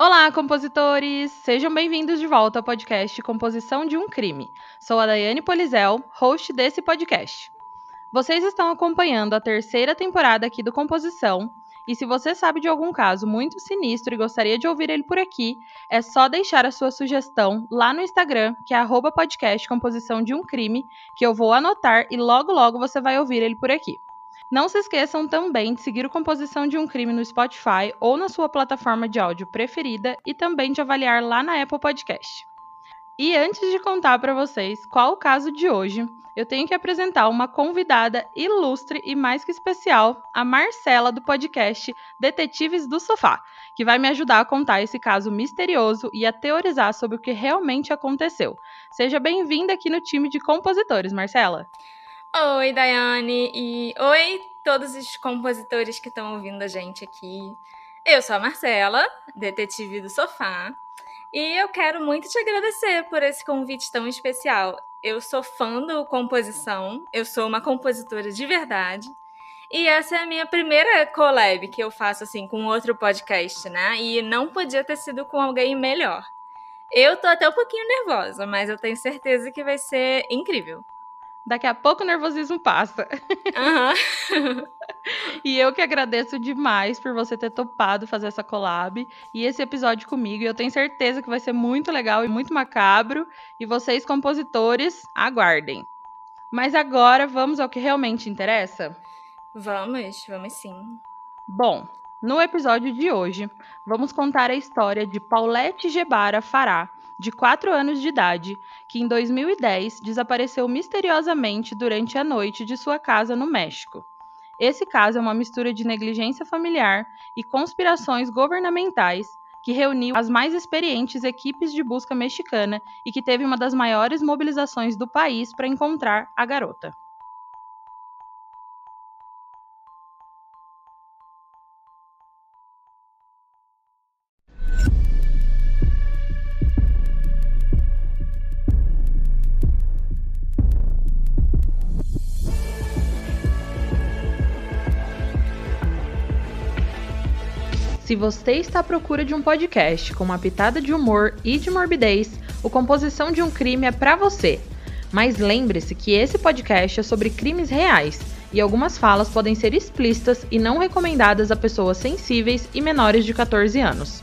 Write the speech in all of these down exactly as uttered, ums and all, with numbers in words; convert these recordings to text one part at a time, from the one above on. Olá, compositores! Sejam bem-vindos de volta ao podcast Composição de um Crime. Sou a Dayane Polizel, host desse podcast. Vocês estão acompanhando a terceira temporada aqui do Composição, e se você sabe de algum caso muito sinistro e gostaria de ouvir ele por aqui, é só deixar a sua sugestão lá no Instagram, que é arroba podcast Composição de um Crime, que eu vou anotar e logo logo você vai ouvir ele por aqui. Não se esqueçam também de seguir o Composição de um Crime no Spotify ou na sua plataforma de áudio preferida e também de avaliar lá na Apple Podcast. E antes de contar para vocês qual o caso de hoje, eu tenho que apresentar uma convidada ilustre e mais que especial, a Marcela do podcast Detetives do Sofá, que vai me ajudar a contar esse caso misterioso e a teorizar sobre o que realmente aconteceu. Seja bem-vinda aqui no time de compositores, Marcela! Oi, Dayane, e oi todos os compositores que estão ouvindo a gente aqui. Eu sou a Marcela, detetive do sofá, e eu quero muito te agradecer por esse convite tão especial. Eu sou fã do Composição, eu sou uma compositora de verdade, e essa é a minha primeira collab que eu faço assim com outro podcast, né? E não podia ter sido com alguém melhor. Eu tô até um pouquinho nervosa, mas eu tenho certeza que vai ser incrível. Daqui a pouco o nervosismo passa. Uhum. E eu que agradeço demais por você ter topado fazer essa collab e esse episódio comigo. E eu tenho certeza que vai ser muito legal e muito macabro. E vocês, compositores, aguardem. Mas agora vamos ao que realmente interessa? Vamos, vamos sim. Bom, no episódio de hoje, vamos contar a história de Paulette Gebara Farah, de quatro anos de idade, que em dois mil e dez desapareceu misteriosamente durante a noite de sua casa no México. Esse caso é uma mistura de negligência familiar e conspirações governamentais que reuniu as mais experientes equipes de busca mexicana e que teve uma das maiores mobilizações do país para encontrar a garota. Se você está à procura de um podcast com uma pitada de humor e de morbidez, o Composição de um Crime é para você. Mas lembre-se que esse podcast é sobre crimes reais e algumas falas podem ser explícitas e não recomendadas a pessoas sensíveis e menores de catorze anos.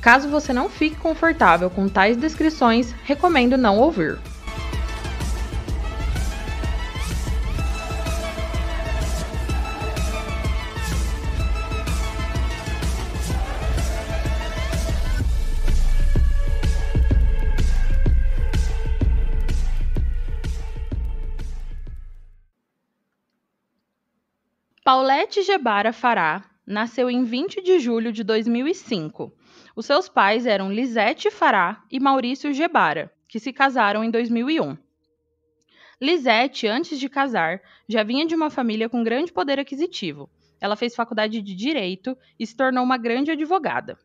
Caso você não fique confortável com tais descrições, recomendo não ouvir. Paulette Gebara Farah nasceu em vinte de julho de dois mil e cinco. Os seus pais eram Lisette Farah e Maurício Gebara, que se casaram em dois mil e um. Lisette, antes de casar, já vinha de uma família com grande poder aquisitivo. Ela fez faculdade de Direito e se tornou uma grande advogada.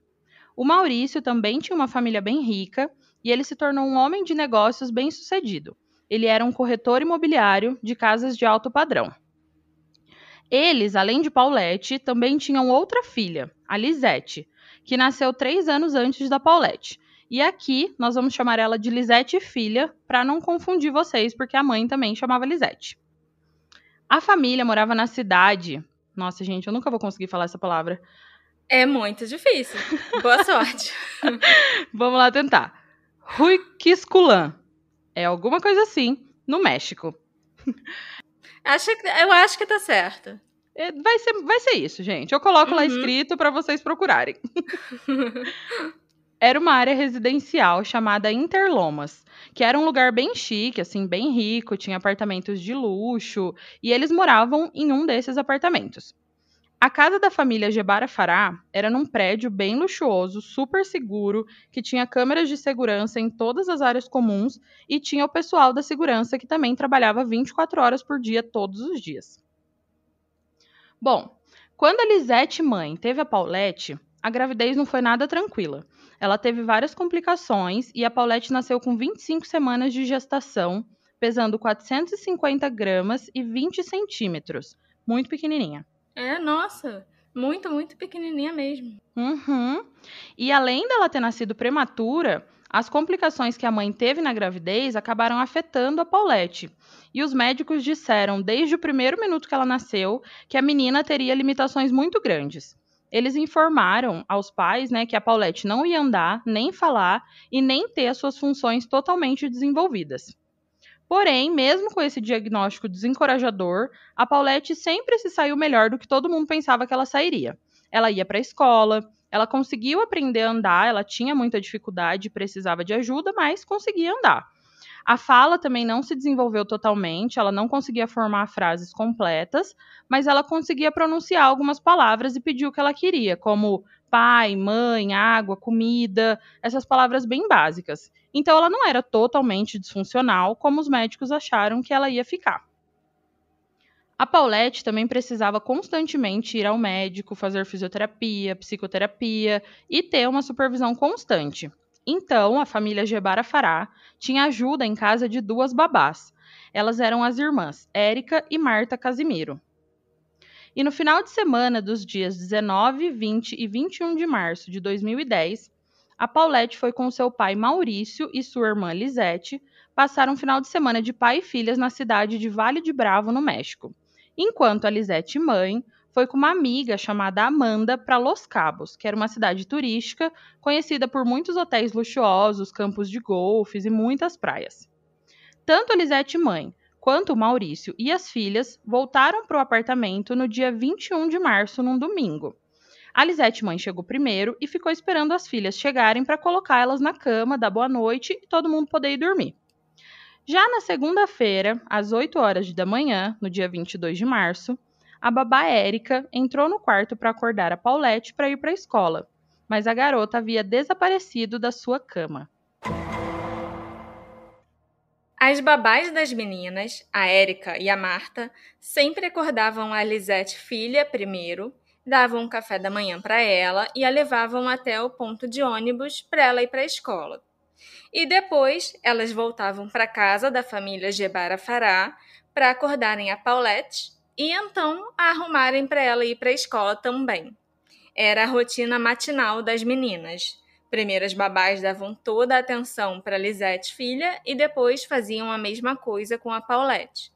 O Maurício também tinha uma família bem rica e ele se tornou um homem de negócios bem-sucedido. Ele era um corretor imobiliário de casas de alto padrão. Eles, além de Paulette, também tinham outra filha, a Lisette, que nasceu três anos antes da Paulette. E aqui nós vamos chamar ela de Lisette Filha, para não confundir vocês, porque a mãe também chamava Lisette. A família morava na cidade... Nossa, gente, eu nunca vou conseguir falar essa palavra. É muito difícil. Boa sorte. Vamos lá tentar. Huixquilucan. É alguma coisa assim, no México. Acho, eu acho que tá certo. Vai ser, vai ser isso, gente. Eu coloco uhum. lá escrito para vocês procurarem. Era uma área residencial chamada Interlomas, que era um lugar bem chique, assim, bem rico, tinha apartamentos de luxo, e eles moravam em um desses apartamentos. A casa da família Gebara Farah era num prédio bem luxuoso, super seguro, que tinha câmeras de segurança em todas as áreas comuns e tinha o pessoal da segurança que também trabalhava vinte e quatro horas por dia, todos os dias. Bom, quando a Lisette, mãe, teve a Paulette, a gravidez não foi nada tranquila. Ela teve várias complicações e a Paulette nasceu com vinte e cinco semanas de gestação, pesando quatrocentos e cinquenta gramas e vinte centímetros, muito pequenininha. É, nossa, Muito, muito pequenininha mesmo. Uhum. E além dela ter nascido prematura, as complicações que a mãe teve na gravidez acabaram afetando a Paulette. E os médicos disseram, desde o primeiro minuto que ela nasceu, que a menina teria limitações muito grandes. Eles informaram aos pais, né, que a Paulette não ia andar, nem falar e nem ter as suas funções totalmente desenvolvidas. Porém, mesmo com esse diagnóstico desencorajador, a Paulette sempre se saiu melhor do que todo mundo pensava que ela sairia. Ela ia para a escola, ela conseguiu aprender a andar, ela tinha muita dificuldade, precisava de ajuda, mas conseguia andar. A fala também não se desenvolveu totalmente, ela não conseguia formar frases completas, mas ela conseguia pronunciar algumas palavras e pedir o que ela queria, como pai, mãe, água, comida, essas palavras bem básicas. Então ela não era totalmente disfuncional, como os médicos acharam que ela ia ficar. A Paulette também precisava constantemente ir ao médico, fazer fisioterapia, psicoterapia e ter uma supervisão constante. Então, a família Gebara Farah tinha ajuda em casa de duas babás. Elas eram as irmãs Érica e Marta Casimiro. E no final de semana dos dias dezenove, vinte e vinte e um de março de dois mil e dez, a Paulette foi com seu pai Maurício e sua irmã Lisette passar um final de semana de pai e filhas na cidade de Vale de Bravo, no México. Enquanto a Lisette, mãe, foi com uma amiga chamada Amanda para Los Cabos, que era uma cidade turística conhecida por muitos hotéis luxuosos, campos de golfes e muitas praias. Tanto a Lisette, mãe, quanto o Maurício e as filhas voltaram para o apartamento no dia vinte e um de março, num domingo. A Lisette, mãe, chegou primeiro e ficou esperando as filhas chegarem para colocar elas na cama, dar boa noite e todo mundo poder ir dormir. Já na segunda-feira, às oito horas da manhã, no dia vinte e dois de março, a babá Érica entrou no quarto para acordar a Paulette para ir para a escola, mas a garota havia desaparecido da sua cama. As babás das meninas, a Érica e a Marta, sempre acordavam a Lisette Filha primeiro, davam um café da manhã para ela e a levavam até o ponto de ônibus para ela ir para a escola. E depois, elas voltavam para casa da família Gebara Farah para acordarem a Paulette e então a arrumarem para ela ir para a escola também. Era a rotina matinal das meninas. Primeiras babás davam toda a atenção para Lisette Filha e depois faziam a mesma coisa com a Paulette.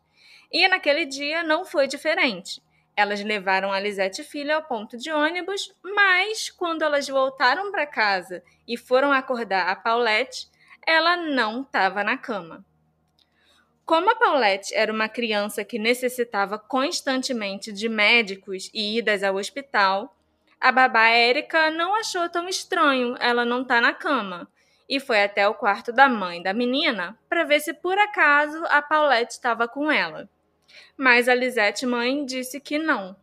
E naquele dia não foi diferente. Elas levaram a Lisette Filha ao ponto de ônibus, mas quando elas voltaram para casa e foram acordar a Paulette, ela não estava na cama. Como a Paulette era uma criança que necessitava constantemente de médicos e idas ao hospital, a babá Érica não achou tão estranho ela não estar na cama e foi até o quarto da mãe da menina para ver se por acaso a Paulette estava com ela. Mas a Lisette, mãe, disse que não.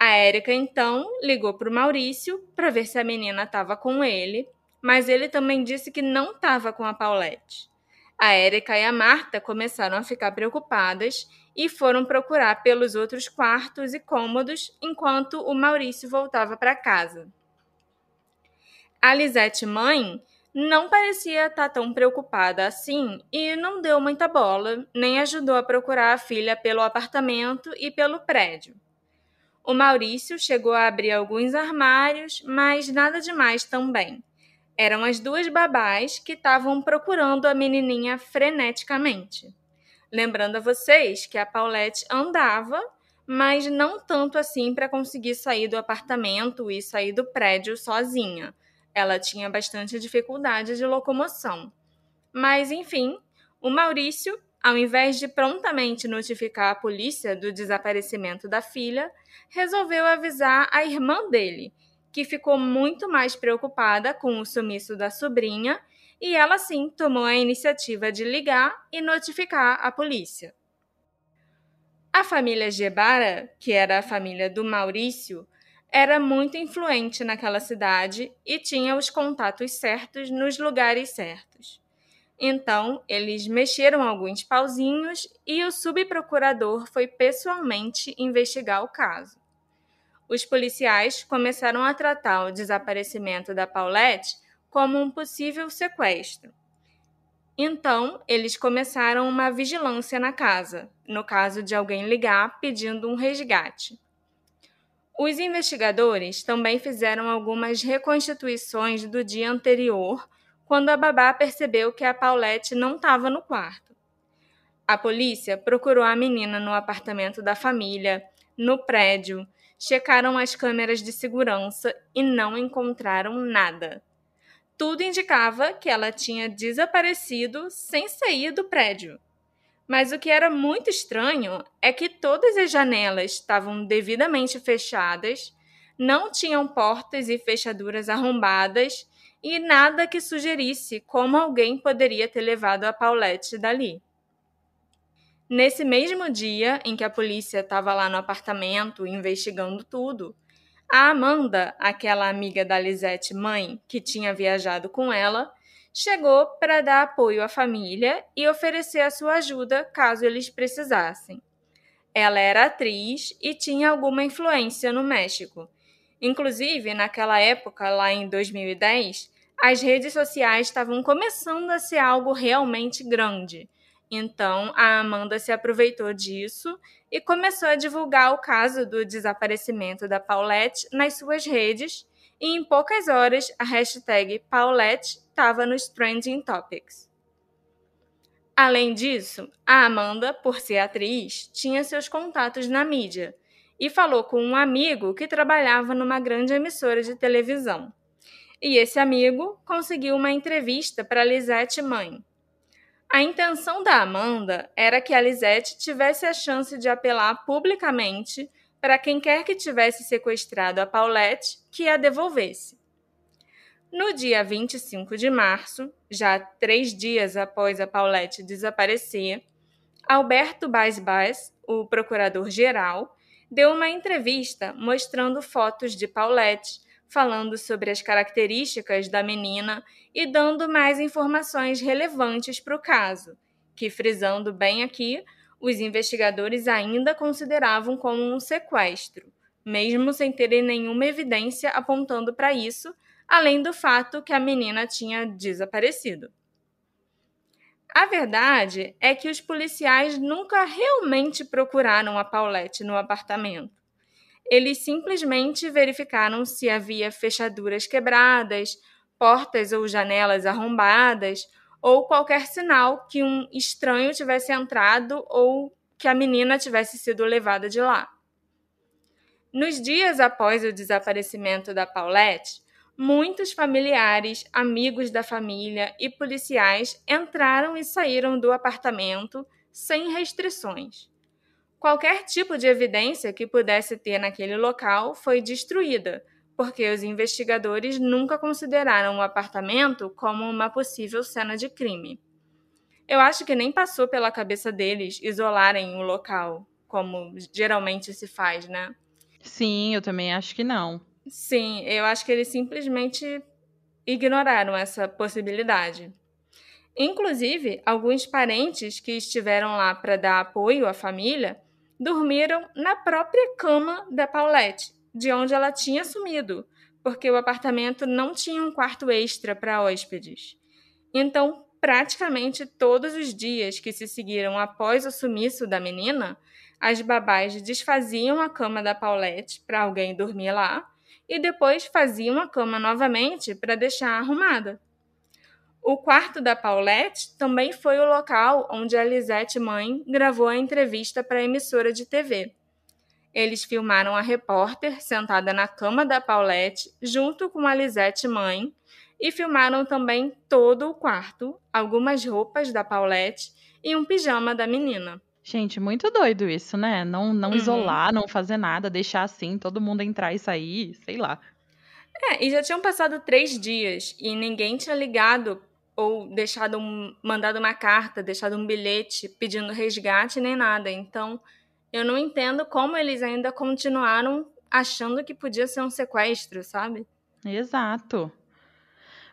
A Érica, então, ligou para o Maurício para ver se a menina estava com ele, mas ele também disse que não estava com a Paulette. A Érica e a Marta começaram a ficar preocupadas e foram procurar pelos outros quartos e cômodos enquanto o Maurício voltava para casa. A Lisette, mãe, não parecia estar tão preocupada assim e não deu muita bola, nem ajudou a procurar a filha pelo apartamento e pelo prédio. O Maurício chegou a abrir alguns armários, mas nada demais também. Eram as duas babás que estavam procurando a menininha freneticamente. Lembrando a vocês que a Paulette andava, mas não tanto assim para conseguir sair do apartamento e sair do prédio sozinha. Ela tinha bastante dificuldade de locomoção. Mas, enfim, o Maurício, ao invés de prontamente notificar a polícia do desaparecimento da filha, resolveu avisar a irmã dele, que ficou muito mais preocupada com o sumiço da sobrinha, e ela, sim, tomou a iniciativa de ligar e notificar a polícia. A família Gebara, que era a família do Maurício, era muito influente naquela cidade e tinha os contatos certos nos lugares certos. Então, eles mexeram alguns pauzinhos e o subprocurador foi pessoalmente investigar o caso. Os policiais começaram a tratar o desaparecimento da Paulette como um possível sequestro. Então, eles começaram uma vigilância na casa, no caso de alguém ligar pedindo um resgate. Os investigadores também fizeram algumas reconstituições do dia anterior, quando a babá percebeu que a Paulette não estava no quarto. A polícia procurou a menina no apartamento da família, no prédio, checaram as câmeras de segurança e não encontraram nada. Tudo indicava que ela tinha desaparecido sem sair do prédio. Mas o que era muito estranho é que todas as janelas estavam devidamente fechadas, não tinham portas e fechaduras arrombadas e nada que sugerisse como alguém poderia ter levado a Paulette dali. Nesse mesmo dia em que a polícia estava lá no apartamento investigando tudo, a Amanda, aquela amiga da Lisette mãe que tinha viajado com ela, chegou para dar apoio à família e oferecer a sua ajuda caso eles precisassem. Ela era atriz e tinha alguma influência no México. Inclusive, naquela época, lá em dois mil e dez, as redes sociais estavam começando a ser algo realmente grande. Então, a Amanda se aproveitou disso e começou a divulgar o caso do desaparecimento da Paulette nas suas redes e, em poucas horas, a hashtag Paulette estava nos Trending Topics. Além disso, a Amanda, por ser atriz, tinha seus contatos na mídia e falou com um amigo que trabalhava numa grande emissora de televisão. E esse amigo conseguiu uma entrevista para Lisette mãe. A intenção da Amanda era que a Lisette tivesse a chance de apelar publicamente para quem quer que tivesse sequestrado a Paulette que a devolvesse. No dia vinte e cinco de março, já três dias após a Paulette desaparecer, Alberto Bazbaz, o procurador-geral, deu uma entrevista mostrando fotos de Paulette, falando sobre as características da menina e dando mais informações relevantes para o caso, que, frisando bem aqui, os investigadores ainda consideravam como um sequestro, mesmo sem terem nenhuma evidência apontando para isso, além do fato que a menina tinha desaparecido. A verdade é que os policiais nunca realmente procuraram a Paulette no apartamento. Eles simplesmente verificaram se havia fechaduras quebradas, portas ou janelas arrombadas, ou qualquer sinal que um estranho tivesse entrado ou que a menina tivesse sido levada de lá. Nos dias após o desaparecimento da Paulette, muitos familiares, amigos da família e policiais entraram e saíram do apartamento sem restrições. Qualquer tipo de evidência que pudesse ter naquele local foi destruída, porque os investigadores nunca consideraram o apartamento como uma possível cena de crime. Eu acho que nem passou pela cabeça deles isolarem o local, como geralmente se faz, né? Sim, eu também acho que não. Sim, eu acho que eles simplesmente ignoraram essa possibilidade. Inclusive, alguns parentes que estiveram lá para dar apoio à família dormiram na própria cama da Paulette, de onde ela tinha sumido, porque o apartamento não tinha um quarto extra para hóspedes. Então, praticamente todos os dias que se seguiram após o sumiço da menina, as babás desfaziam a cama da Paulette para alguém dormir lá e depois faziam a cama novamente para deixar arrumada. O quarto da Paulette também foi o local onde a Lisette mãe gravou a entrevista para a emissora de T V. Eles filmaram a repórter sentada na cama da Paulette junto com a Lisette mãe e filmaram também todo o quarto, algumas roupas da Paulette e um pijama da menina. Gente, muito doido isso, né? Não, não uhum. isolar, não fazer nada, deixar assim, todo mundo entrar e sair, sei lá. É, e já tinham passado três dias e ninguém tinha ligado ou deixado um, mandado uma carta, deixado um bilhete pedindo resgate nem nada. Então, eu não entendo como eles ainda continuaram achando que podia ser um sequestro, sabe? Exato.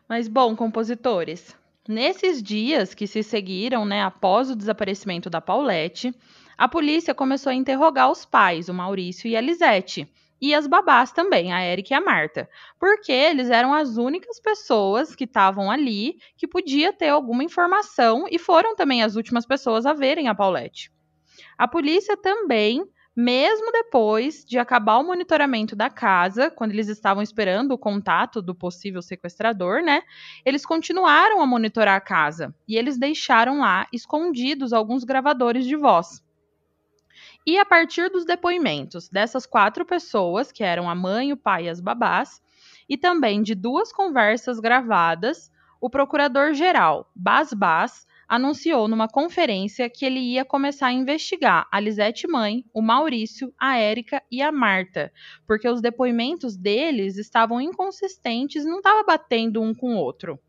Mas, bom, compositores, nesses dias que se seguiram, né, após o desaparecimento da Paulette, a polícia começou a interrogar os pais, o Maurício e a Lisette, e as babás também, a Érica e a Marta, porque eles eram as únicas pessoas que estavam ali que podia ter alguma informação e foram também as últimas pessoas a verem a Paulette. A polícia também Mesmo depois de acabar o monitoramento da casa, quando eles estavam esperando o contato do possível sequestrador, né? Eles continuaram a monitorar a casa e eles deixaram lá escondidos alguns gravadores de voz. E a partir dos depoimentos dessas quatro pessoas, que eram a mãe, o pai e as babás, e também de duas conversas gravadas, o procurador-geral Bazbaz anunciou numa conferência que ele ia começar a investigar a Lisette mãe, o Maurício, a Érica e a Marta, porque os depoimentos deles estavam inconsistentes, não estava batendo um com o outro.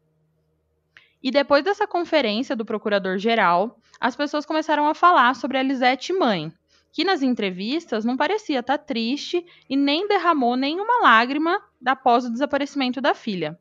E depois dessa conferência do procurador-geral, as pessoas começaram a falar sobre a Lisette mãe, que nas entrevistas não parecia estar triste e nem derramou nenhuma lágrima após o desaparecimento da filha.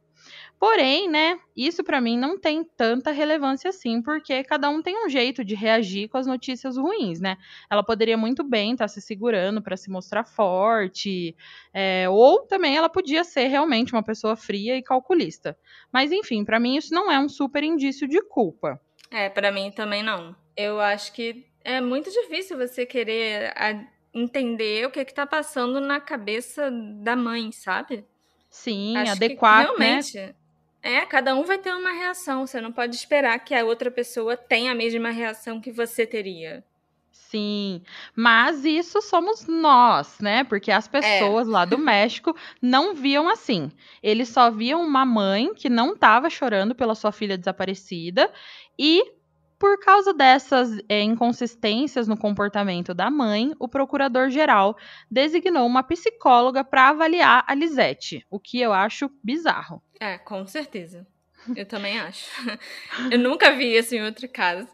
Porém, né, isso para mim não tem tanta relevância assim, porque cada um tem um jeito de reagir com as notícias ruins, né? Ela poderia muito bem estar se segurando para se mostrar forte, é, ou também ela podia ser realmente uma pessoa fria e calculista. Mas enfim, para mim isso não é um super indício de culpa. É, para mim também não. Eu acho que é muito difícil você querer a, entender o que que tá passando na cabeça da mãe, sabe? Sim, acho adequar, que, realmente, né? É, cada um vai ter uma reação. Você não pode esperar que a outra pessoa tenha a mesma reação que você teria. Sim, mas isso somos nós, né? Porque as pessoas é. lá do México não viam assim. Eles só viam uma mãe que não estava chorando pela sua filha desaparecida e... Por causa dessas é, inconsistências no comportamento da mãe, o procurador-geral designou uma psicóloga para avaliar a Lisette, o que eu acho bizarro. É, com certeza. Eu também acho. Eu nunca vi isso em outro caso.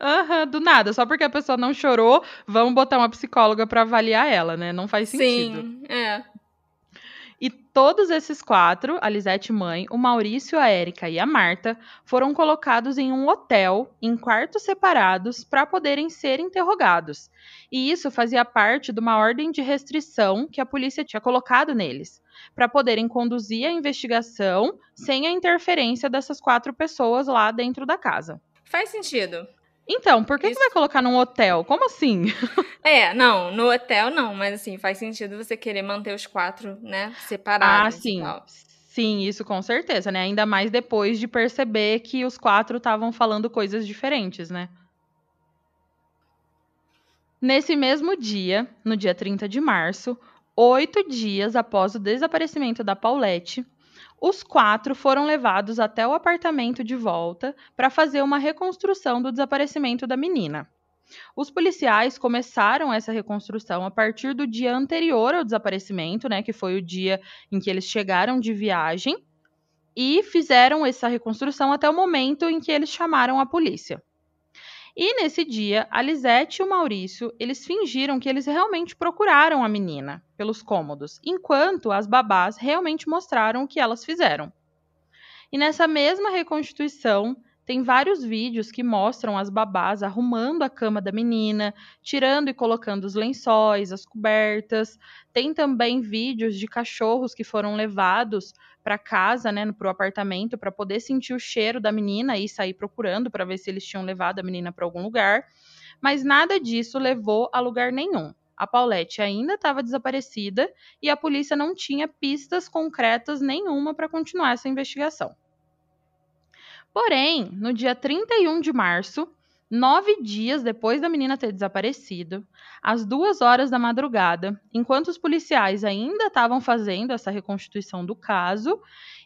Aham, uhum, do nada. Só porque a pessoa não chorou, vamos botar uma psicóloga para avaliar ela, né? Não faz sentido. Sim, é. E todos esses quatro, a Lisette mãe, o Maurício, a Érica e a Marta, foram colocados em um hotel, em quartos separados, para poderem ser interrogados. E isso fazia parte de uma ordem de restrição que a polícia tinha colocado neles, para poderem conduzir a investigação sem a interferência dessas quatro pessoas lá dentro da casa. Faz sentido. Então, por que, que vai colocar num hotel? Como assim? É, não, no hotel não, mas assim, faz sentido você querer manter os quatro, né, separados. Ah, sim, e tal. Sim, isso com certeza, né, ainda mais depois de perceber que os quatro estavam falando coisas diferentes, né. Nesse mesmo dia, no dia trinta de março, oito dias após o desaparecimento da Paulette, os quatro foram levados até o apartamento de volta para fazer uma reconstrução do desaparecimento da menina. Os policiais começaram essa reconstrução a partir do dia anterior ao desaparecimento, né, que foi o dia em que eles chegaram de viagem, e fizeram essa reconstrução até o momento em que eles chamaram a polícia. E nesse dia, a Lisette e o Maurício, eles fingiram que eles realmente procuraram a menina pelos cômodos, enquanto as babás realmente mostraram o que elas fizeram. E nessa mesma reconstituição, tem vários vídeos que mostram as babás arrumando a cama da menina, tirando e colocando os lençóis, as cobertas. Tem também vídeos de cachorros que foram levados para casa, né, para o apartamento, para poder sentir o cheiro da menina e sair procurando para ver se eles tinham levado a menina para algum lugar. Mas nada disso levou a lugar nenhum. A Paulette ainda estava desaparecida e a polícia não tinha pistas concretas nenhuma para continuar essa investigação. Porém, no dia trinta e um de março, nove dias depois da menina ter desaparecido, às duas horas da madrugada, enquanto os policiais ainda estavam fazendo essa reconstituição do caso,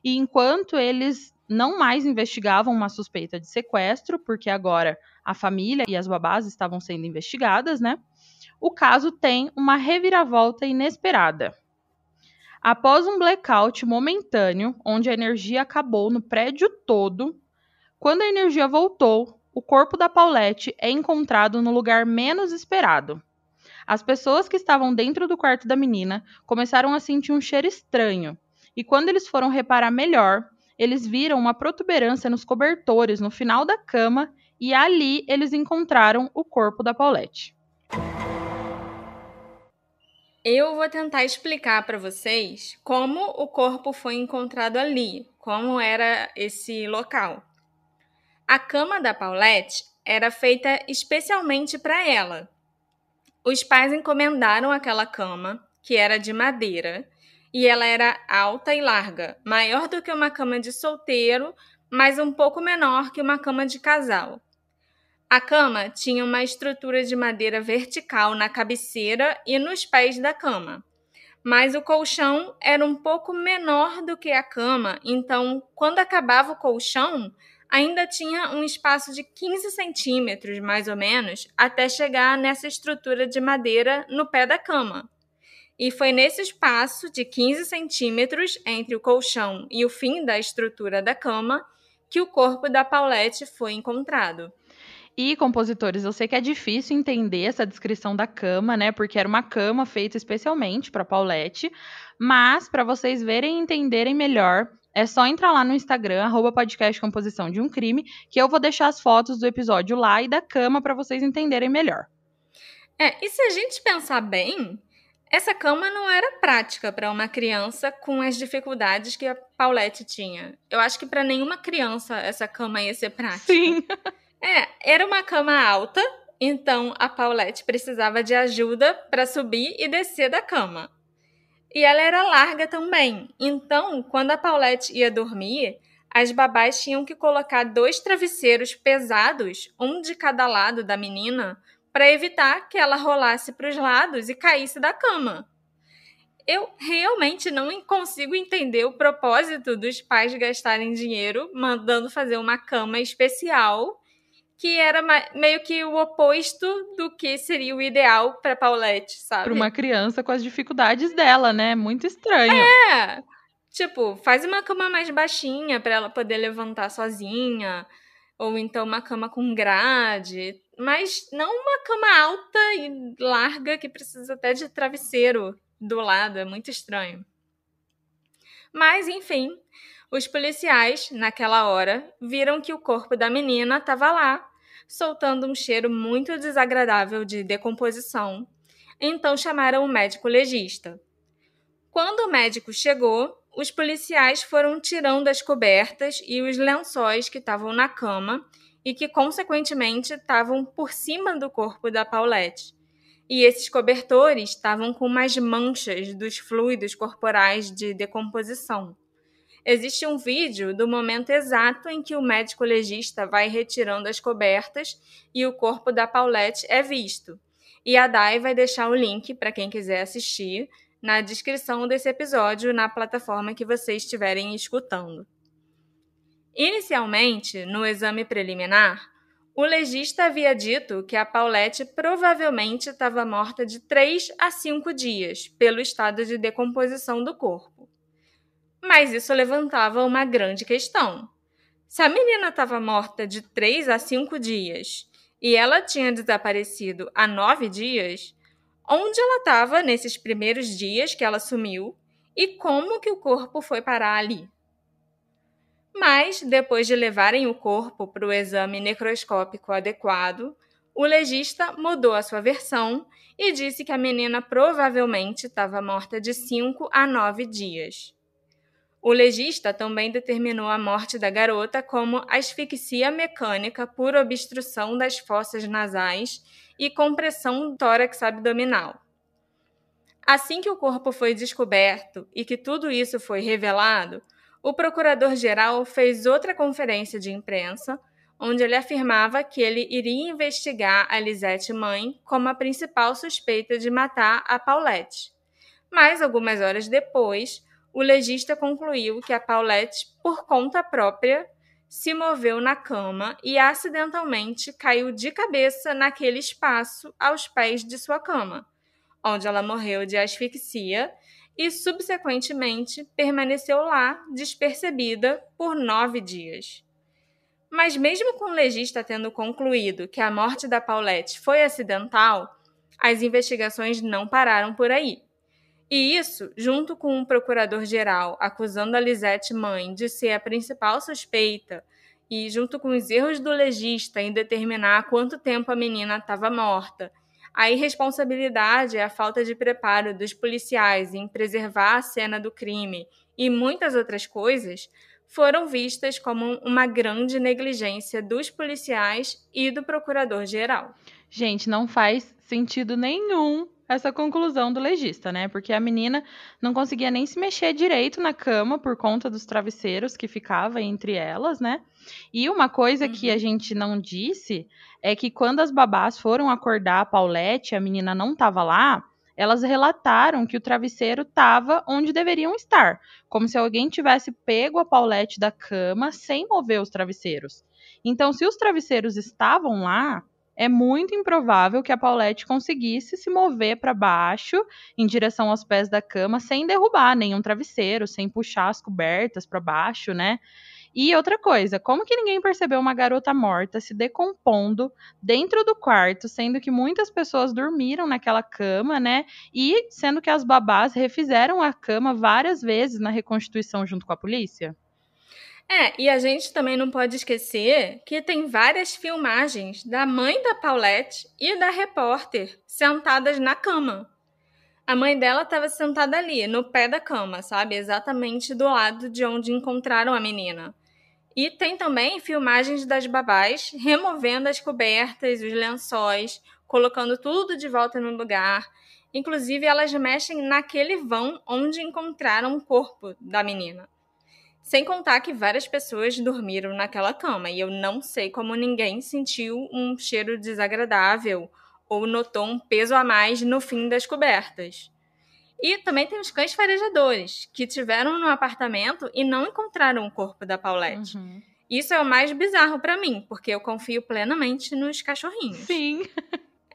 e enquanto eles não mais investigavam uma suspeita de sequestro, porque agora a família e as babás estavam sendo investigadas, né? O caso tem uma reviravolta inesperada. Após um blackout momentâneo, onde a energia acabou no prédio todo, quando a energia voltou, o corpo da Paulette é encontrado no lugar menos esperado. As pessoas que estavam dentro do quarto da menina começaram a sentir um cheiro estranho, e quando eles foram reparar melhor, eles viram uma protuberância nos cobertores no final da cama, e ali eles encontraram o corpo da Paulette. Eu vou tentar explicar para vocês como o corpo foi encontrado ali, como era esse local. A cama da Paulette era feita especialmente para ela. Os pais encomendaram aquela cama, que era de madeira, e ela era alta e larga, maior do que uma cama de solteiro, mas um pouco menor que uma cama de casal. A cama tinha uma estrutura de madeira vertical na cabeceira e nos pés da cama, mas o colchão era um pouco menor do que a cama, então, quando acabava o colchão, ainda tinha um espaço de quinze centímetros, mais ou menos, até chegar nessa estrutura de madeira no pé da cama. E foi nesse espaço de quinze centímetros entre o colchão e o fim da estrutura da cama que o corpo da Paulette foi encontrado. E, compositores, eu sei que é difícil entender essa descrição da cama, né? Porque era uma cama feita especialmente para Paulette. Mas, para vocês verem e entenderem melhor, é só entrar lá no Instagram, arroba podcast Composição de um Crime, que eu vou deixar as fotos do episódio lá e da cama para vocês entenderem melhor. É, e se a gente pensar bem, essa cama não era prática para uma criança com as dificuldades que a Paulette tinha. Eu acho que para nenhuma criança essa cama ia ser prática. Sim. É, era uma cama alta, então a Paulette precisava de ajuda para subir e descer da cama. E ela era larga também, então quando a Paulette ia dormir, as babás tinham que colocar dois travesseiros pesados, um de cada lado da menina, para evitar que ela rolasse para os lados e caísse da cama. Eu realmente não consigo entender o propósito dos pais gastarem dinheiro mandando fazer uma cama especial, que era meio que o oposto do que seria o ideal para Paulette, sabe? Para uma criança com as dificuldades dela, né? Muito estranho. É, tipo, faz uma cama mais baixinha para ela poder levantar sozinha, ou então uma cama com grade, mas não uma cama alta e larga que precisa até de travesseiro do lado, é muito estranho. Mas, enfim, os policiais, naquela hora, viram que o corpo da menina estava lá, soltando um cheiro muito desagradável de decomposição. Então chamaram o médico legista. Quando o médico chegou, os policiais foram tirando as cobertas e os lençóis que estavam na cama e que, consequentemente, estavam por cima do corpo da Paulette. E esses cobertores estavam com umas manchas dos fluidos corporais de decomposição. Existe um vídeo do momento exato em que o médico legista vai retirando as cobertas e o corpo da Paulette é visto. E a Day vai deixar o link, para quem quiser assistir, na descrição desse episódio, na plataforma que vocês estiverem escutando. Inicialmente, no exame preliminar, o legista havia dito que a Paulette provavelmente estava morta de três a cinco dias, pelo estado de decomposição do corpo. Mas isso levantava uma grande questão. Se a menina estava morta de três a cinco dias e ela tinha desaparecido há nove dias, onde ela estava nesses primeiros dias que ela sumiu e como que o corpo foi parar ali? Mas, depois de levarem o corpo para o exame necroscópico adequado, o legista mudou a sua versão e disse que a menina provavelmente estava morta de cinco a nove dias. O legista também determinou a morte da garota como asfixia mecânica por obstrução das fossas nasais e compressão tórax abdominal. Assim que o corpo foi descoberto e que tudo isso foi revelado, o procurador-geral fez outra conferência de imprensa, onde ele afirmava que ele iria investigar a Lisette mãe como a principal suspeita de matar a Paulette. Mas, algumas horas depois, o legista concluiu que a Paulette, por conta própria, se moveu na cama e acidentalmente caiu de cabeça naquele espaço aos pés de sua cama, onde ela morreu de asfixia e, subsequentemente, permaneceu lá, despercebida, por nove dias. Mas mesmo com o legista tendo concluído que a morte da Paulette foi acidental, as investigações não pararam por aí. E isso, junto com o procurador-geral acusando a Lisette mãe de ser a principal suspeita e junto com os erros do legista em determinar quanto tempo a menina estava morta, a irresponsabilidade e a falta de preparo dos policiais em preservar a cena do crime e muitas outras coisas, foram vistas como uma grande negligência dos policiais e do procurador-geral. Gente, não faz sentido nenhum essa conclusão do legista, né? Porque a menina não conseguia nem se mexer direito na cama por conta dos travesseiros que ficava entre elas, né? E uma coisa uhum. que a gente não disse é que quando as babás foram acordar a Paulette, a menina não estava lá, elas relataram que o travesseiro estava onde deveriam estar, como se alguém tivesse pego a Paulette da cama sem mover os travesseiros. Então, se os travesseiros estavam lá, é muito improvável que a Paulette conseguisse se mover para baixo, em direção aos pés da cama, sem derrubar nenhum travesseiro, sem puxar as cobertas para baixo, né? E outra coisa, como que ninguém percebeu uma garota morta se decompondo dentro do quarto, sendo que muitas pessoas dormiram naquela cama, né? E sendo que as babás refizeram a cama várias vezes na reconstituição junto com a polícia? É, e a gente também não pode esquecer que tem várias filmagens da mãe da Paulette e da repórter sentadas na cama. A mãe dela estava sentada ali, no pé da cama, sabe? Exatamente do lado de onde encontraram a menina. E tem também filmagens das babás removendo as cobertas, os lençóis, colocando tudo de volta no lugar. Inclusive, elas mexem naquele vão onde encontraram o corpo da menina. Sem contar que várias pessoas dormiram naquela cama e eu não sei como ninguém sentiu um cheiro desagradável ou notou um peso a mais no fim das cobertas. E também tem os cães farejadores, que tiveram no apartamento e não encontraram o corpo da Paulette. Uhum. Isso é o mais bizarro para mim, porque eu confio plenamente nos cachorrinhos. Sim.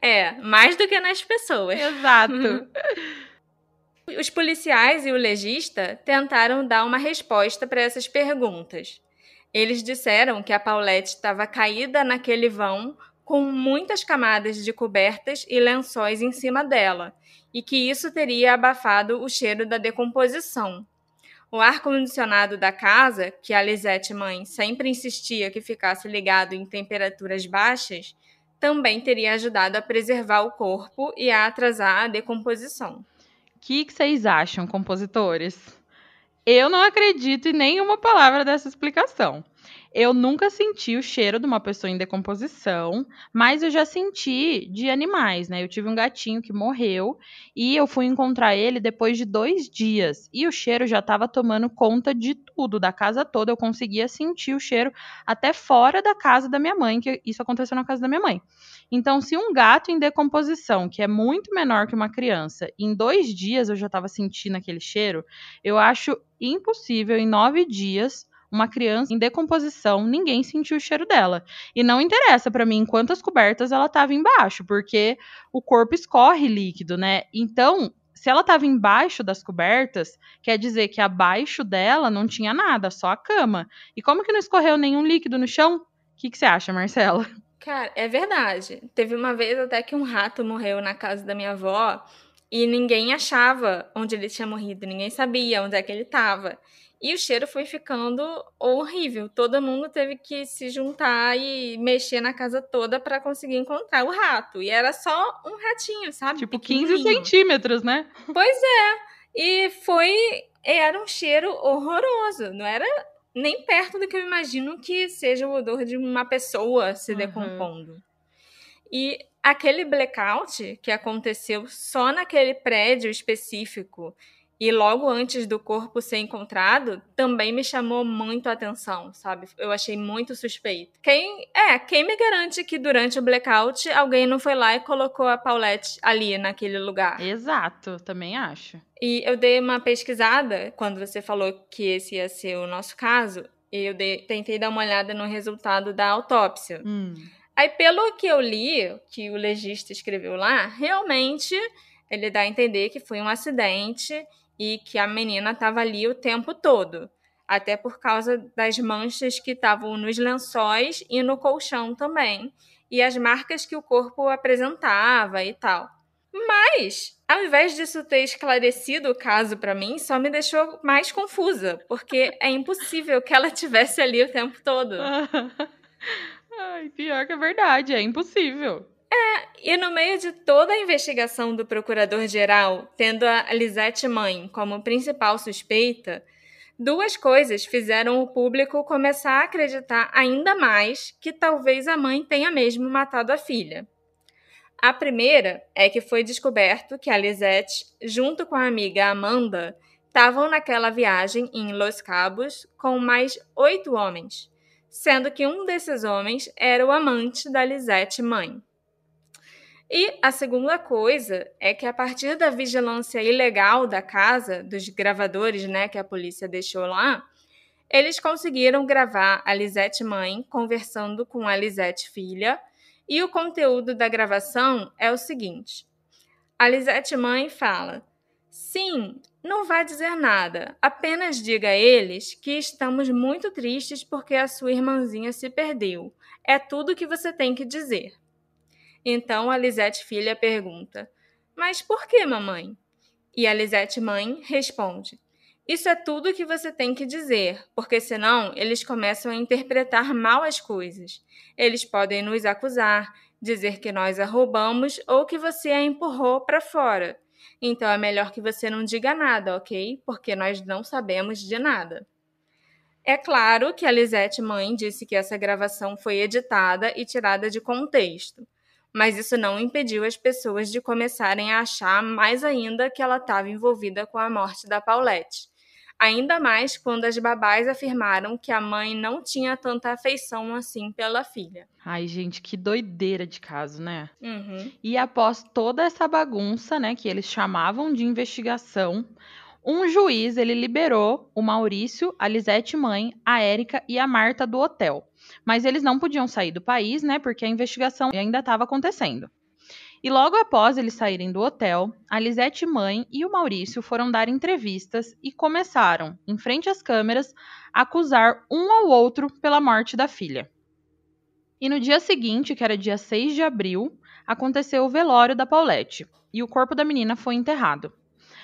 É, mais do que nas pessoas. Exato. Os policiais e o legista tentaram dar uma resposta para essas perguntas. Eles disseram que a Paulette estava caída naquele vão com muitas camadas de cobertas e lençóis em cima dela e que isso teria abafado o cheiro da decomposição. O ar-condicionado da casa, que a Lisette mãe sempre insistia que ficasse ligado em temperaturas baixas, também teria ajudado a preservar o corpo e a atrasar a decomposição. O que vocês acham, compositores? Eu não acredito em nenhuma palavra dessa explicação. Eu nunca senti o cheiro de uma pessoa em decomposição, mas eu já senti de animais, né? Eu tive um gatinho que morreu e eu fui encontrar ele depois de dois dias. E o cheiro já estava tomando conta de tudo, da casa toda. Eu conseguia sentir o cheiro até fora da casa da minha mãe, que isso aconteceu na casa da minha mãe. Então, se um gato em decomposição, que é muito menor que uma criança, em dois dias eu já estava sentindo aquele cheiro, eu acho impossível, em nove dias, uma criança em decomposição, ninguém sentiu o cheiro dela. E não interessa para mim quantas cobertas ela estava embaixo, porque o corpo escorre líquido, né? Então, se ela estava embaixo das cobertas, quer dizer que abaixo dela não tinha nada, só a cama. E como que não escorreu nenhum líquido no chão? O que que você acha, Marcela? Cara, é verdade. Teve uma vez até que um rato morreu na casa da minha avó e ninguém achava onde ele tinha morrido, ninguém sabia onde é que ele estava. E o cheiro foi ficando horrível. Todo mundo teve que se juntar e mexer na casa toda para conseguir encontrar o rato. E era só um ratinho, sabe? Tipo quinze centímetros, né? Pois é. E foi... era um cheiro horroroso. Não era... nem perto do que eu imagino que seja o odor de uma pessoa se uhum. decompondo. E aquele blackout que aconteceu só naquele prédio específico e logo antes do corpo ser encontrado, também me chamou muito a atenção, sabe? Eu achei muito suspeito. Quem, é, quem me garante que durante o blackout alguém não foi lá e colocou a Paulette ali, naquele lugar? Exato, também acho. E eu dei uma pesquisada, quando você falou que esse ia ser o nosso caso, eu dei, tentei dar uma olhada no resultado da autópsia. Hum. Aí, pelo que eu li, que o legista escreveu lá, realmente ele dá a entender que foi um acidente e que a menina estava ali o tempo todo, até por causa das manchas que estavam nos lençóis e no colchão também, e as marcas que o corpo apresentava e tal. Mas, ao invés disso ter esclarecido o caso para mim, só me deixou mais confusa, porque é impossível que ela estivesse ali o tempo todo. Ai, pior que é verdade, é impossível. É, e no meio de toda a investigação do procurador-geral, tendo a Lisette mãe como principal suspeita, duas coisas fizeram o público começar a acreditar ainda mais que talvez a mãe tenha mesmo matado a filha. A primeira é que foi descoberto que a Lisette, junto com a amiga Amanda, estavam naquela viagem em Los Cabos com mais oito homens, sendo que um desses homens era o amante da Lisette mãe. E a segunda coisa é que, a partir da vigilância ilegal da casa, dos gravadores, né, que a polícia deixou lá, eles conseguiram gravar a Lisette mãe conversando com a Lisette filha. E o conteúdo da gravação é o seguinte. A Lisette mãe fala: sim, não vai dizer nada, apenas diga a eles que estamos muito tristes porque a sua irmãzinha se perdeu. É tudo que você tem que dizer. Então a Lisette filha pergunta: mas por que, mamãe? E a Lisette mãe responde: isso é tudo que você tem que dizer, porque senão eles começam a interpretar mal as coisas. Eles podem nos acusar, dizer que nós a roubamos ou que você a empurrou para fora. Então é melhor que você não diga nada, ok? Porque nós não sabemos de nada. É claro que a Lisette mãe disse que essa gravação foi editada e tirada de contexto, mas isso não impediu as pessoas de começarem a achar mais ainda que ela estava envolvida com a morte da Paulette. Ainda mais quando as babás afirmaram que a mãe não tinha tanta afeição assim pela filha. Ai, gente, que doideira de caso, né? Uhum. E após toda essa bagunça, né, que eles chamavam de investigação, um juiz, ele liberou o Maurício, a Lisette mãe, a Érica e a Marta do hotel. Mas eles não podiam sair do país, né, porque a investigação ainda estava acontecendo. E logo após eles saírem do hotel, a Lisette mãe e o Maurício foram dar entrevistas e começaram, em frente às câmeras, a acusar um ao outro pela morte da filha. E no dia seguinte, que era dia seis de abril, aconteceu o velório da Paulette e o corpo da menina foi enterrado.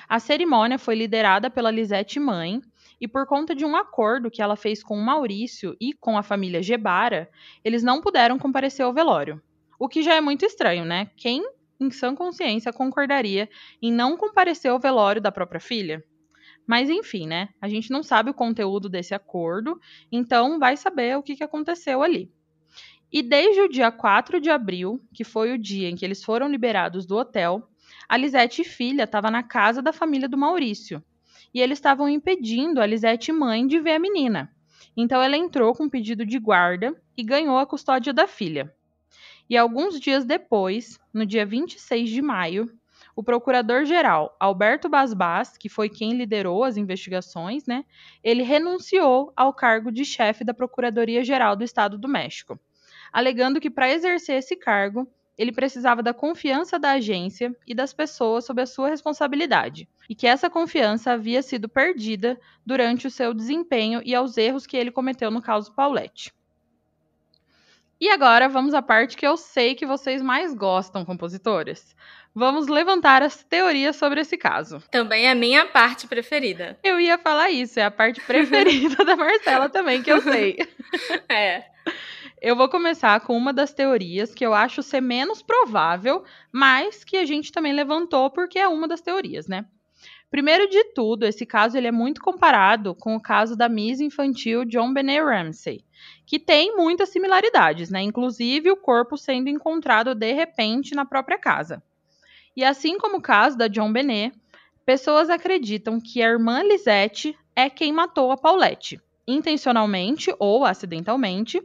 A cerimônia foi liderada pela Lisette mãe e, por conta de um acordo que ela fez com o Maurício e com a família Gebara, eles não puderam comparecer ao velório. O que já é muito estranho, né? Quem, em sã consciência, concordaria em não comparecer ao velório da própria filha? Mas, enfim, né? A gente não sabe o conteúdo desse acordo, então vai saber o que aconteceu ali. E desde o dia quatro de abril, que foi o dia em que eles foram liberados do hotel, a Lisette filha estava na casa da família do Maurício, e eles estavam impedindo a Lisette mãe de ver a menina. Então, ela entrou com um pedido de guarda e ganhou a custódia da filha. E alguns dias depois, no dia vinte e seis de maio, o procurador-geral Alberto Bazbaz, que foi quem liderou as investigações, né, ele renunciou ao cargo de chefe da Procuradoria-Geral do Estado do México, alegando que, para exercer esse cargo, ele precisava da confiança da agência e das pessoas sob a sua responsabilidade, e que essa confiança havia sido perdida durante o seu desempenho e aos erros que ele cometeu no caso Paulette. E agora vamos à parte que eu sei que vocês mais gostam, compositoras. Vamos levantar as teorias sobre esse caso. Também é a minha parte preferida. Eu ia falar isso, é a parte preferida da Marcela também, que eu sei. É. Eu vou começar com uma das teorias que eu acho ser menos provável, mas que a gente também levantou porque é uma das teorias, né? Primeiro de tudo, esse caso ele é muito comparado com o caso da Miss Infantil JonBenét Ramsey, que tem muitas similaridades, né? Inclusive o corpo sendo encontrado de repente na própria casa. E assim como o caso da JonBenét, pessoas acreditam que a irmã Lisette é quem matou a Paulette, intencionalmente ou acidentalmente,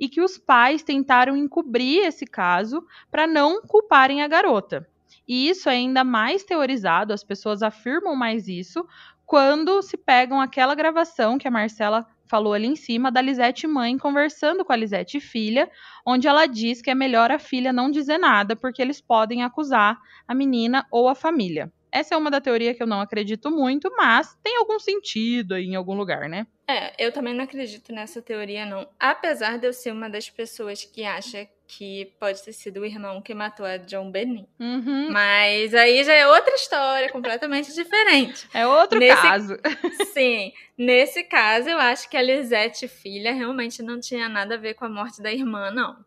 e que os pais tentaram encobrir esse caso para não culparem a garota. E isso é ainda mais teorizado, as pessoas afirmam mais isso, quando se pegam aquela gravação que a Marcela falou ali em cima, da Lisette mãe conversando com a Lisette filha, onde ela diz que é melhor a filha não dizer nada, porque eles podem acusar a menina ou a família. Essa é uma da teoria que eu não acredito muito, mas tem algum sentido aí em algum lugar, né? É, eu também não acredito nessa teoria, não. Apesar de eu ser uma das pessoas que acha que pode ter sido o irmão que matou a JonBenét. Uhum. Mas aí já é outra história, completamente diferente. É outro nesse... caso. Sim. Nesse caso, eu acho que a Lisette filha realmente não tinha nada a ver com a morte da irmã, não.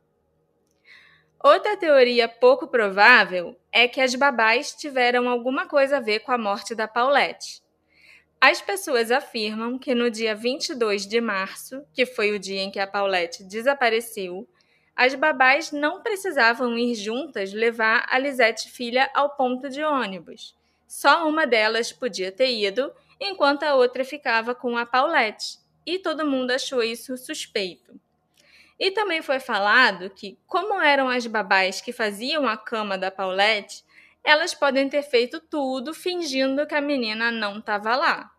Outra teoria pouco provável é que as babás tiveram alguma coisa a ver com a morte da Paulette. As pessoas afirmam que no dia vinte e dois de março, que foi o dia em que a Paulette desapareceu, as babás não precisavam ir juntas levar a Lisette Filha ao ponto de ônibus. Só uma delas podia ter ido, enquanto a outra ficava com a Paulette, e todo mundo achou isso suspeito. E também foi falado que, como eram as babás que faziam a cama da Paulette, elas podem ter feito tudo fingindo que a menina não estava lá.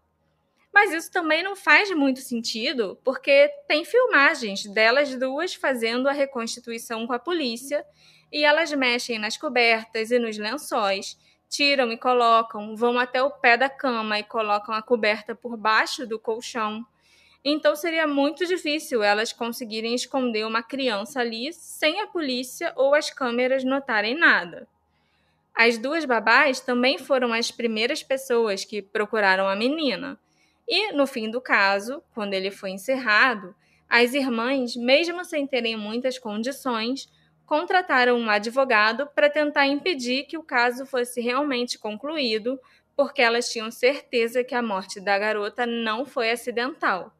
Mas isso também não faz muito sentido, porque tem filmagens delas duas fazendo a reconstituição com a polícia, e elas mexem nas cobertas e nos lençóis, tiram e colocam, vão até o pé da cama e colocam a coberta por baixo do colchão. Então seria muito difícil elas conseguirem esconder uma criança ali sem a polícia ou as câmeras notarem nada. As duas babás também foram as primeiras pessoas que procuraram a menina. E, no fim do caso, quando ele foi encerrado, as irmãs, mesmo sem terem muitas condições, contrataram um advogado para tentar impedir que o caso fosse realmente concluído, porque elas tinham certeza que a morte da garota não foi acidental.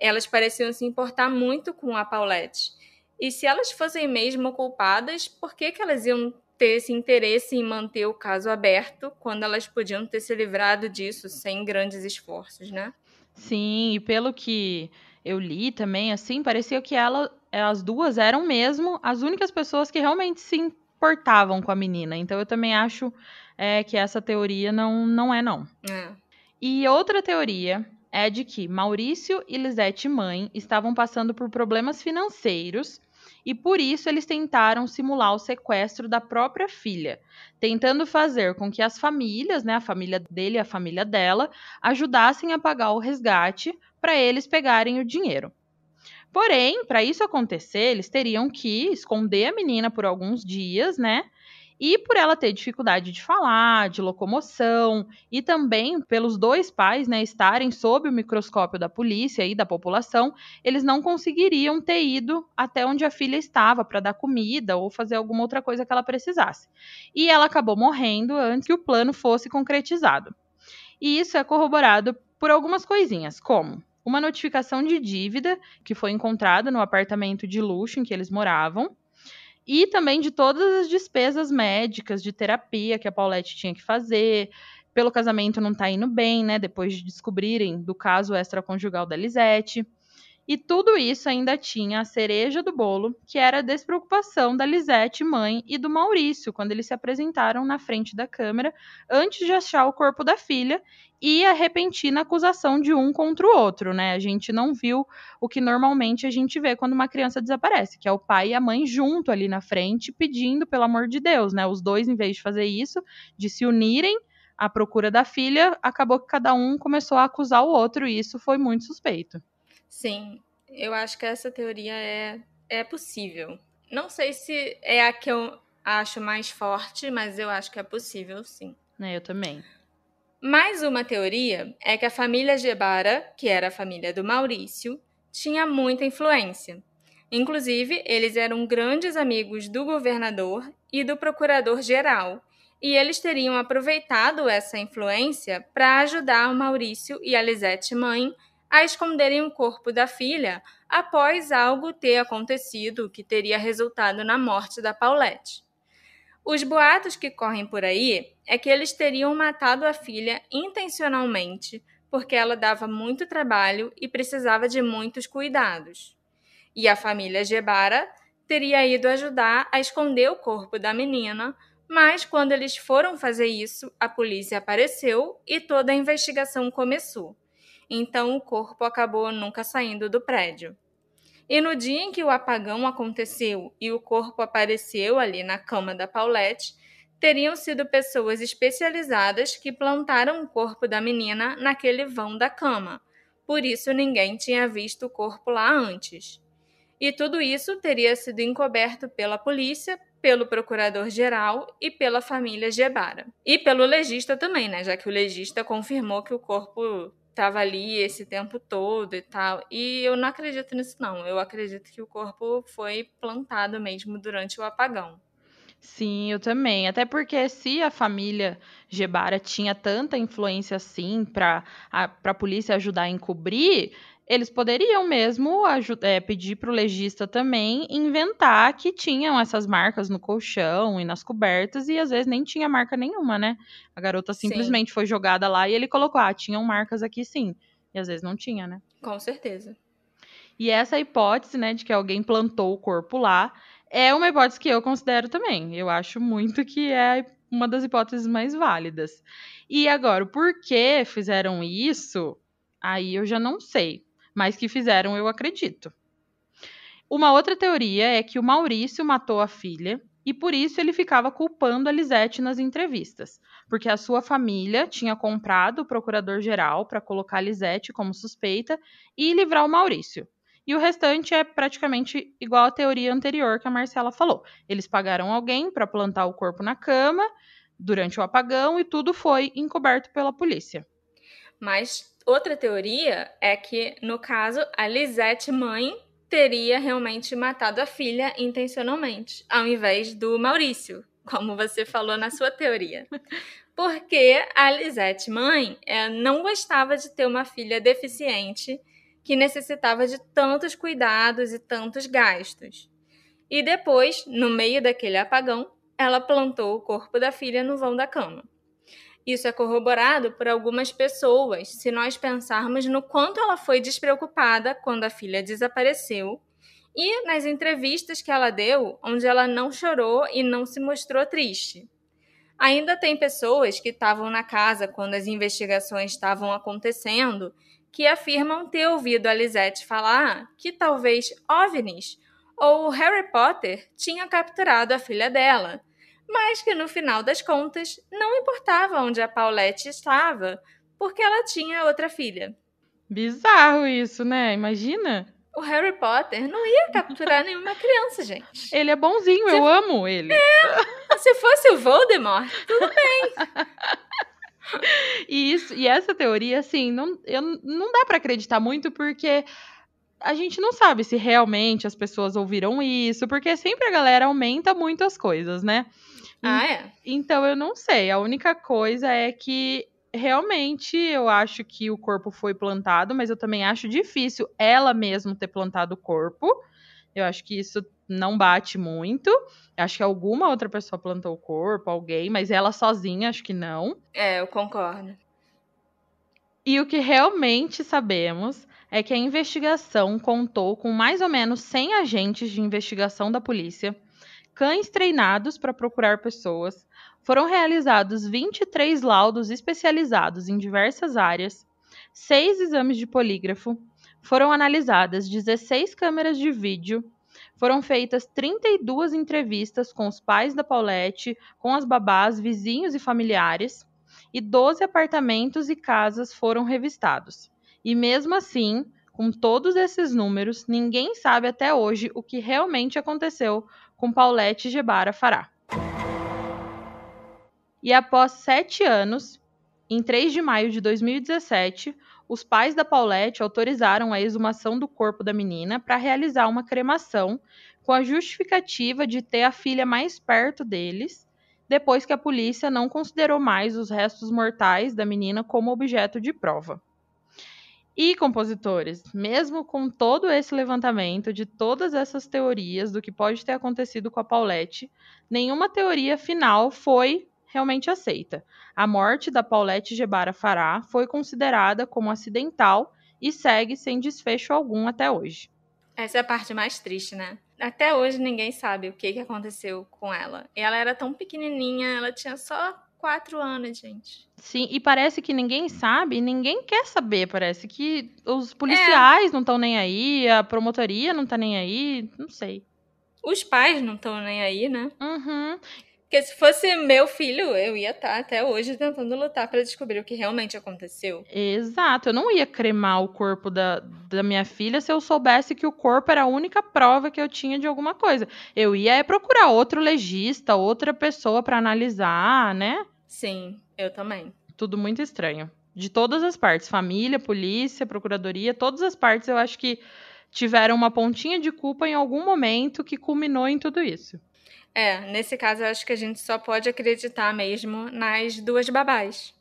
Elas pareciam se importar muito com a Paulette. E se elas fossem mesmo culpadas, por que que elas iam ter esse interesse em manter o caso aberto quando elas podiam ter se livrado disso sem grandes esforços, né? Sim, e pelo que eu li também, assim, parecia que ela, as duas eram mesmo as únicas pessoas que realmente se importavam com a menina. Então eu também acho é, que essa teoria não, não é, não. É. E outra teoria é de que Maurício e Lisette mãe estavam passando por problemas financeiros e por isso eles tentaram simular o sequestro da própria filha, tentando fazer com que as famílias, né, a família dele e a família dela, ajudassem a pagar o resgate para eles pegarem o dinheiro. Porém, para isso acontecer, eles teriam que esconder a menina por alguns dias, né? E por ela ter dificuldade de falar, de locomoção, e também pelos dois pais, né, estarem sob o microscópio da polícia e da população, eles não conseguiriam ter ido até onde a filha estava para dar comida ou fazer alguma outra coisa que ela precisasse. E ela acabou morrendo antes que o plano fosse concretizado. E isso é corroborado por algumas coisinhas, como uma notificação de dívida que foi encontrada no apartamento de luxo em que eles moravam, e também de todas as despesas médicas, de terapia que a Paulette tinha que fazer, pelo casamento não tá indo bem, né, depois de descobrirem do caso extraconjugal da Lisette. E tudo isso ainda tinha a cereja do bolo, que era a despreocupação da Lisette mãe e do Maurício, quando eles se apresentaram na frente da câmera, antes de achar o corpo da filha, e a repentina acusação de um contra o outro, né? A gente não viu o que normalmente a gente vê quando uma criança desaparece, que é o pai e a mãe junto ali na frente, pedindo, pelo amor de Deus, né? Os dois, em vez de fazer isso, de se unirem à procura da filha, acabou que cada um começou a acusar o outro, e isso foi muito suspeito. Sim, eu acho que essa teoria é, é possível. Não sei se é a que eu acho mais forte, mas eu acho que é possível, sim. Eu também. Mais uma teoria é que a família Gebara, que era a família do Maurício, tinha muita influência. Inclusive, eles eram grandes amigos do governador e do procurador-geral, e eles teriam aproveitado essa influência para ajudar o Maurício e a Lisette mãe a esconderem o corpo da filha após algo ter acontecido que teria resultado na morte da Paulette. Os boatos que correm por aí é que eles teriam matado a filha intencionalmente porque ela dava muito trabalho e precisava de muitos cuidados. E a família Gebara teria ido ajudar a esconder o corpo da menina, mas quando eles foram fazer isso, a polícia apareceu e toda a investigação começou. Então, o corpo acabou nunca saindo do prédio. E no dia em que o apagão aconteceu e o corpo apareceu ali na cama da Paulette, teriam sido pessoas especializadas que plantaram o corpo da menina naquele vão da cama. Por isso, ninguém tinha visto o corpo lá antes. E tudo isso teria sido encoberto pela polícia, pelo procurador-geral e pela família Gebara. E pelo legista também, né? Já que o legista confirmou que o corpo estava ali esse tempo todo e tal, e eu não acredito nisso não, eu acredito que o corpo foi plantado mesmo durante o apagão. Sim, eu também, até porque se a família Gebara tinha tanta influência assim para a polícia ajudar a encobrir, eles poderiam mesmo ajudar, é, pedir para o legista também inventar que tinham essas marcas no colchão e nas cobertas, e às vezes nem tinha marca nenhuma, né? A garota simplesmente sim. foi jogada lá e ele colocou, ah, tinham marcas aqui sim, e às vezes não tinha, né? Com certeza. E essa hipótese, né, de que alguém plantou o corpo lá, é uma hipótese que eu considero também. Eu acho muito que é uma das hipóteses mais válidas. E agora, por que fizeram isso? Aí eu já não sei. Mas que fizeram, eu acredito. Uma outra teoria é que o Maurício matou a filha e por isso ele ficava culpando a Lisette nas entrevistas, porque a sua família tinha comprado o procurador-geral para colocar a Lisette como suspeita e livrar o Maurício. E o restante é praticamente igual à teoria anterior que a Marcela falou. Eles pagaram alguém para plantar o corpo na cama durante o apagão e tudo foi encoberto pela polícia. Mas outra teoria é que, no caso, a Lisette, mãe, teria realmente matado a filha intencionalmente, ao invés do Maurício, como você falou na sua teoria. Porque a Lisette, mãe, não gostava de ter uma filha deficiente que necessitava de tantos cuidados e tantos gastos. E depois, no meio daquele apagão, ela plantou o corpo da filha no vão da cama. Isso é corroborado por algumas pessoas, se nós pensarmos no quanto ela foi despreocupada quando a filha desapareceu e nas entrevistas que ela deu, onde ela não chorou e não se mostrou triste. Ainda tem pessoas que estavam na casa quando as investigações estavam acontecendo que afirmam ter ouvido a Lisette falar que talvez OVNIs ou Harry Potter tinha capturado a filha dela, mas que no final das contas não importava onde a Paulette estava, porque ela tinha outra filha. Bizarro isso, né? Imagina! O Harry Potter não ia capturar nenhuma criança, gente. Ele é bonzinho, se... eu amo ele. É, se fosse o Voldemort, tudo bem. E, isso, e essa teoria, assim, não, eu, não dá pra acreditar muito, porque a gente não sabe se realmente as pessoas ouviram isso, porque sempre a galera aumenta muito as coisas, né? Ah, é? Então, eu não sei. A única coisa é que, realmente, eu acho que o corpo foi plantado, mas eu também acho difícil ela mesma ter plantado o corpo. Eu acho que isso não bate muito. Eu acho que alguma outra pessoa plantou o corpo, alguém, mas ela sozinha, acho que não. É, eu concordo. E o que realmente sabemos é que a investigação contou com mais ou menos cem agentes de investigação da polícia, cães treinados para procurar pessoas, foram realizados vinte e três laudos especializados em diversas áreas, seis exames de polígrafo, foram analisadas dezesseis câmeras de vídeo, foram feitas trinta e duas entrevistas com os pais da Paulette, com as babás, vizinhos e familiares, e doze apartamentos e casas foram revistados. E mesmo assim, com todos esses números, ninguém sabe até hoje o que realmente aconteceu com Paulette Gebara Farah. E após sete anos, em três de maio de dois mil e dezessete, os pais da Paulette autorizaram a exumação do corpo da menina para realizar uma cremação com a justificativa de ter a filha mais perto deles, depois que a polícia não considerou mais os restos mortais da menina como objeto de prova. E, compositores, mesmo com todo esse levantamento de todas essas teorias do que pode ter acontecido com a Paulette, nenhuma teoria final foi realmente aceita. A morte da Paulette Gebara Farah foi considerada como acidental e segue sem desfecho algum até hoje. Essa é a parte mais triste, né? Até hoje ninguém sabe o que aconteceu com ela. Ela era tão pequenininha, ela tinha só quatro anos, gente. Sim, e parece que ninguém sabe, ninguém quer saber, parece que os policiais é. não estão nem aí, a promotoria não tá nem aí, não sei. Os pais não estão nem aí, né? Uhum. Porque se fosse meu filho, eu ia estar tá até hoje tentando lutar para descobrir o que realmente aconteceu. Exato, eu não ia cremar o corpo da, da minha filha se eu soubesse que o corpo era a única prova que eu tinha de alguma coisa. Eu ia procurar outro legista, outra pessoa para analisar, né? Sim, eu também. Tudo muito estranho. De todas as partes, família, polícia, procuradoria, todas as partes eu acho que tiveram uma pontinha de culpa em algum momento que culminou em tudo isso. É, nesse caso eu acho que a gente só pode acreditar mesmo nas duas babás.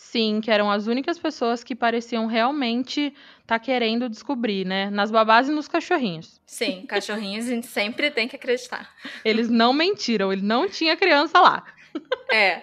Sim, que eram as únicas pessoas que pareciam realmente tá querendo descobrir, né? Nas babás e nos cachorrinhos. Sim, cachorrinhos a gente sempre tem que acreditar. Eles não mentiram, ele não tinha criança lá. É.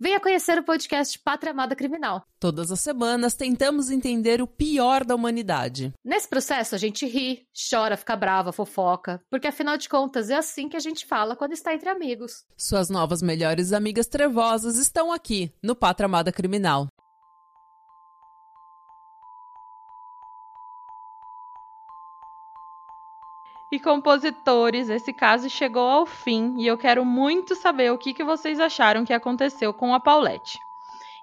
venha conhecer o podcast Pátria Amada Criminal. Todas as semanas tentamos entender o pior da humanidade. Nesse processo a gente ri, chora, fica brava, fofoca, porque afinal de contas é assim que a gente fala quando está entre amigos. Suas novas melhores amigas trevosas estão aqui no Pátria Amada Criminal. E compositores, esse caso chegou ao fim e eu quero muito saber o que, que vocês acharam que aconteceu com a Paulette.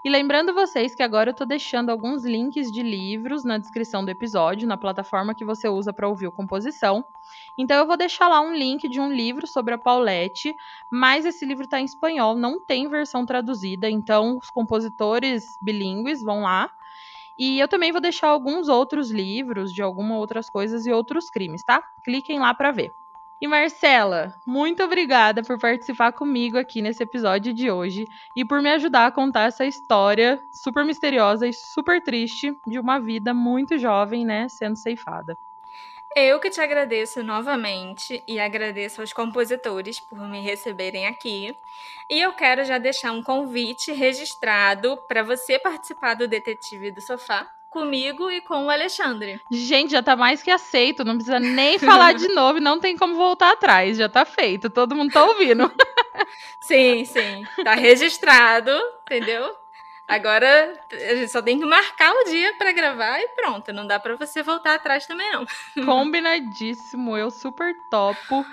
E lembrando vocês que agora eu tô deixando alguns links de livros na descrição do episódio, na plataforma que você usa para ouvir o Composição. Então eu vou deixar lá um link de um livro sobre a Paulette, mas esse livro tá em espanhol, não tem versão traduzida, então os compositores bilíngues vão lá. E eu também vou deixar alguns outros livros de algumas outras coisas e outros crimes, tá? Cliquem lá pra ver. E Marcela, muito obrigada por participar comigo aqui nesse episódio de hoje e por me ajudar a contar essa história super misteriosa e super triste de uma vida muito jovem, né, sendo ceifada. Eu que te agradeço novamente e agradeço aos compositores por me receberem aqui. E eu quero já deixar um convite registrado para você participar do Detetive do Sofá comigo e com o Alexandre. Gente, já tá mais que aceito, não precisa nem falar de novo, não tem como voltar atrás, já tá feito, todo mundo tá ouvindo. Sim, sim, tá registrado, entendeu? Agora, a gente só tem que marcar o dia pra gravar e pronto. Não dá pra você voltar atrás também, não. Combinadíssimo. Eu super topo.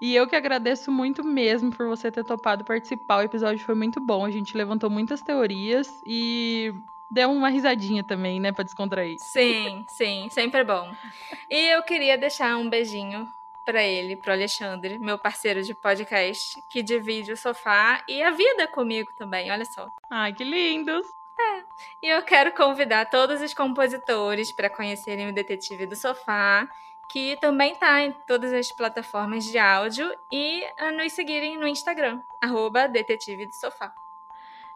E eu que agradeço muito mesmo por você ter topado participar. O episódio foi muito bom. A gente levantou muitas teorias e deu uma risadinha também, né? Pra descontrair. Sim, sim. Sempre é bom. E eu queria deixar um beijinho pra ele, pro Alexandre, meu parceiro de podcast, que divide o sofá e a vida comigo também, olha só. Ai, que lindos! É, e eu quero convidar todos os compositores para conhecerem o Detetive do Sofá, que também tá em todas as plataformas de áudio, e a nos seguirem no Instagram, arroba Detetive do Sofá.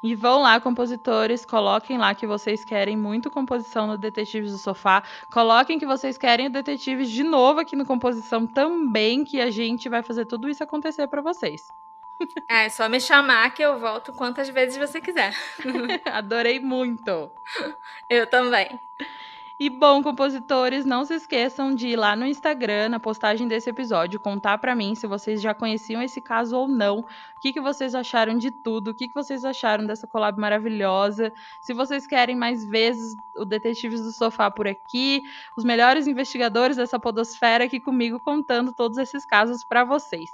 E vão lá, compositores, coloquem lá que vocês querem muito composição no Detetives do Sofá. Coloquem que vocês querem o Detetives de novo aqui no Composição também, que a gente vai fazer tudo isso acontecer pra vocês. É, é só me chamar que eu volto quantas vezes você quiser. Adorei muito. Eu também. E bom, compositores, não se esqueçam de ir lá no Instagram, na postagem desse episódio, contar pra mim se vocês já conheciam esse caso ou não, o que, que vocês acharam de tudo, o que, que vocês acharam dessa collab maravilhosa, se vocês querem mais vezes o Detetives do Sofá por aqui, os melhores investigadores dessa podosfera aqui comigo contando todos esses casos pra vocês.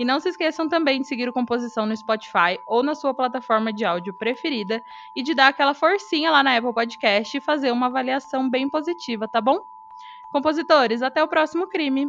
E não se esqueçam também de seguir o Composição no Spotify ou na sua plataforma de áudio preferida e de dar aquela forcinha lá na Apple Podcast e fazer uma avaliação bem positiva, tá bom? Compositores, até o próximo crime!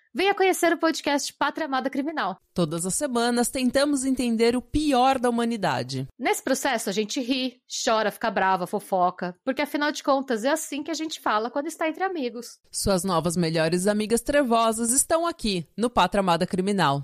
venha conhecer o podcast Pátria Amada Criminal. Todas as semanas tentamos entender o pior da humanidade. Nesse processo a gente ri, chora, fica brava, fofoca, porque afinal de contas é assim que a gente fala quando está entre amigos. Suas novas melhores amigas trevosas estão aqui no Pátria Amada Criminal.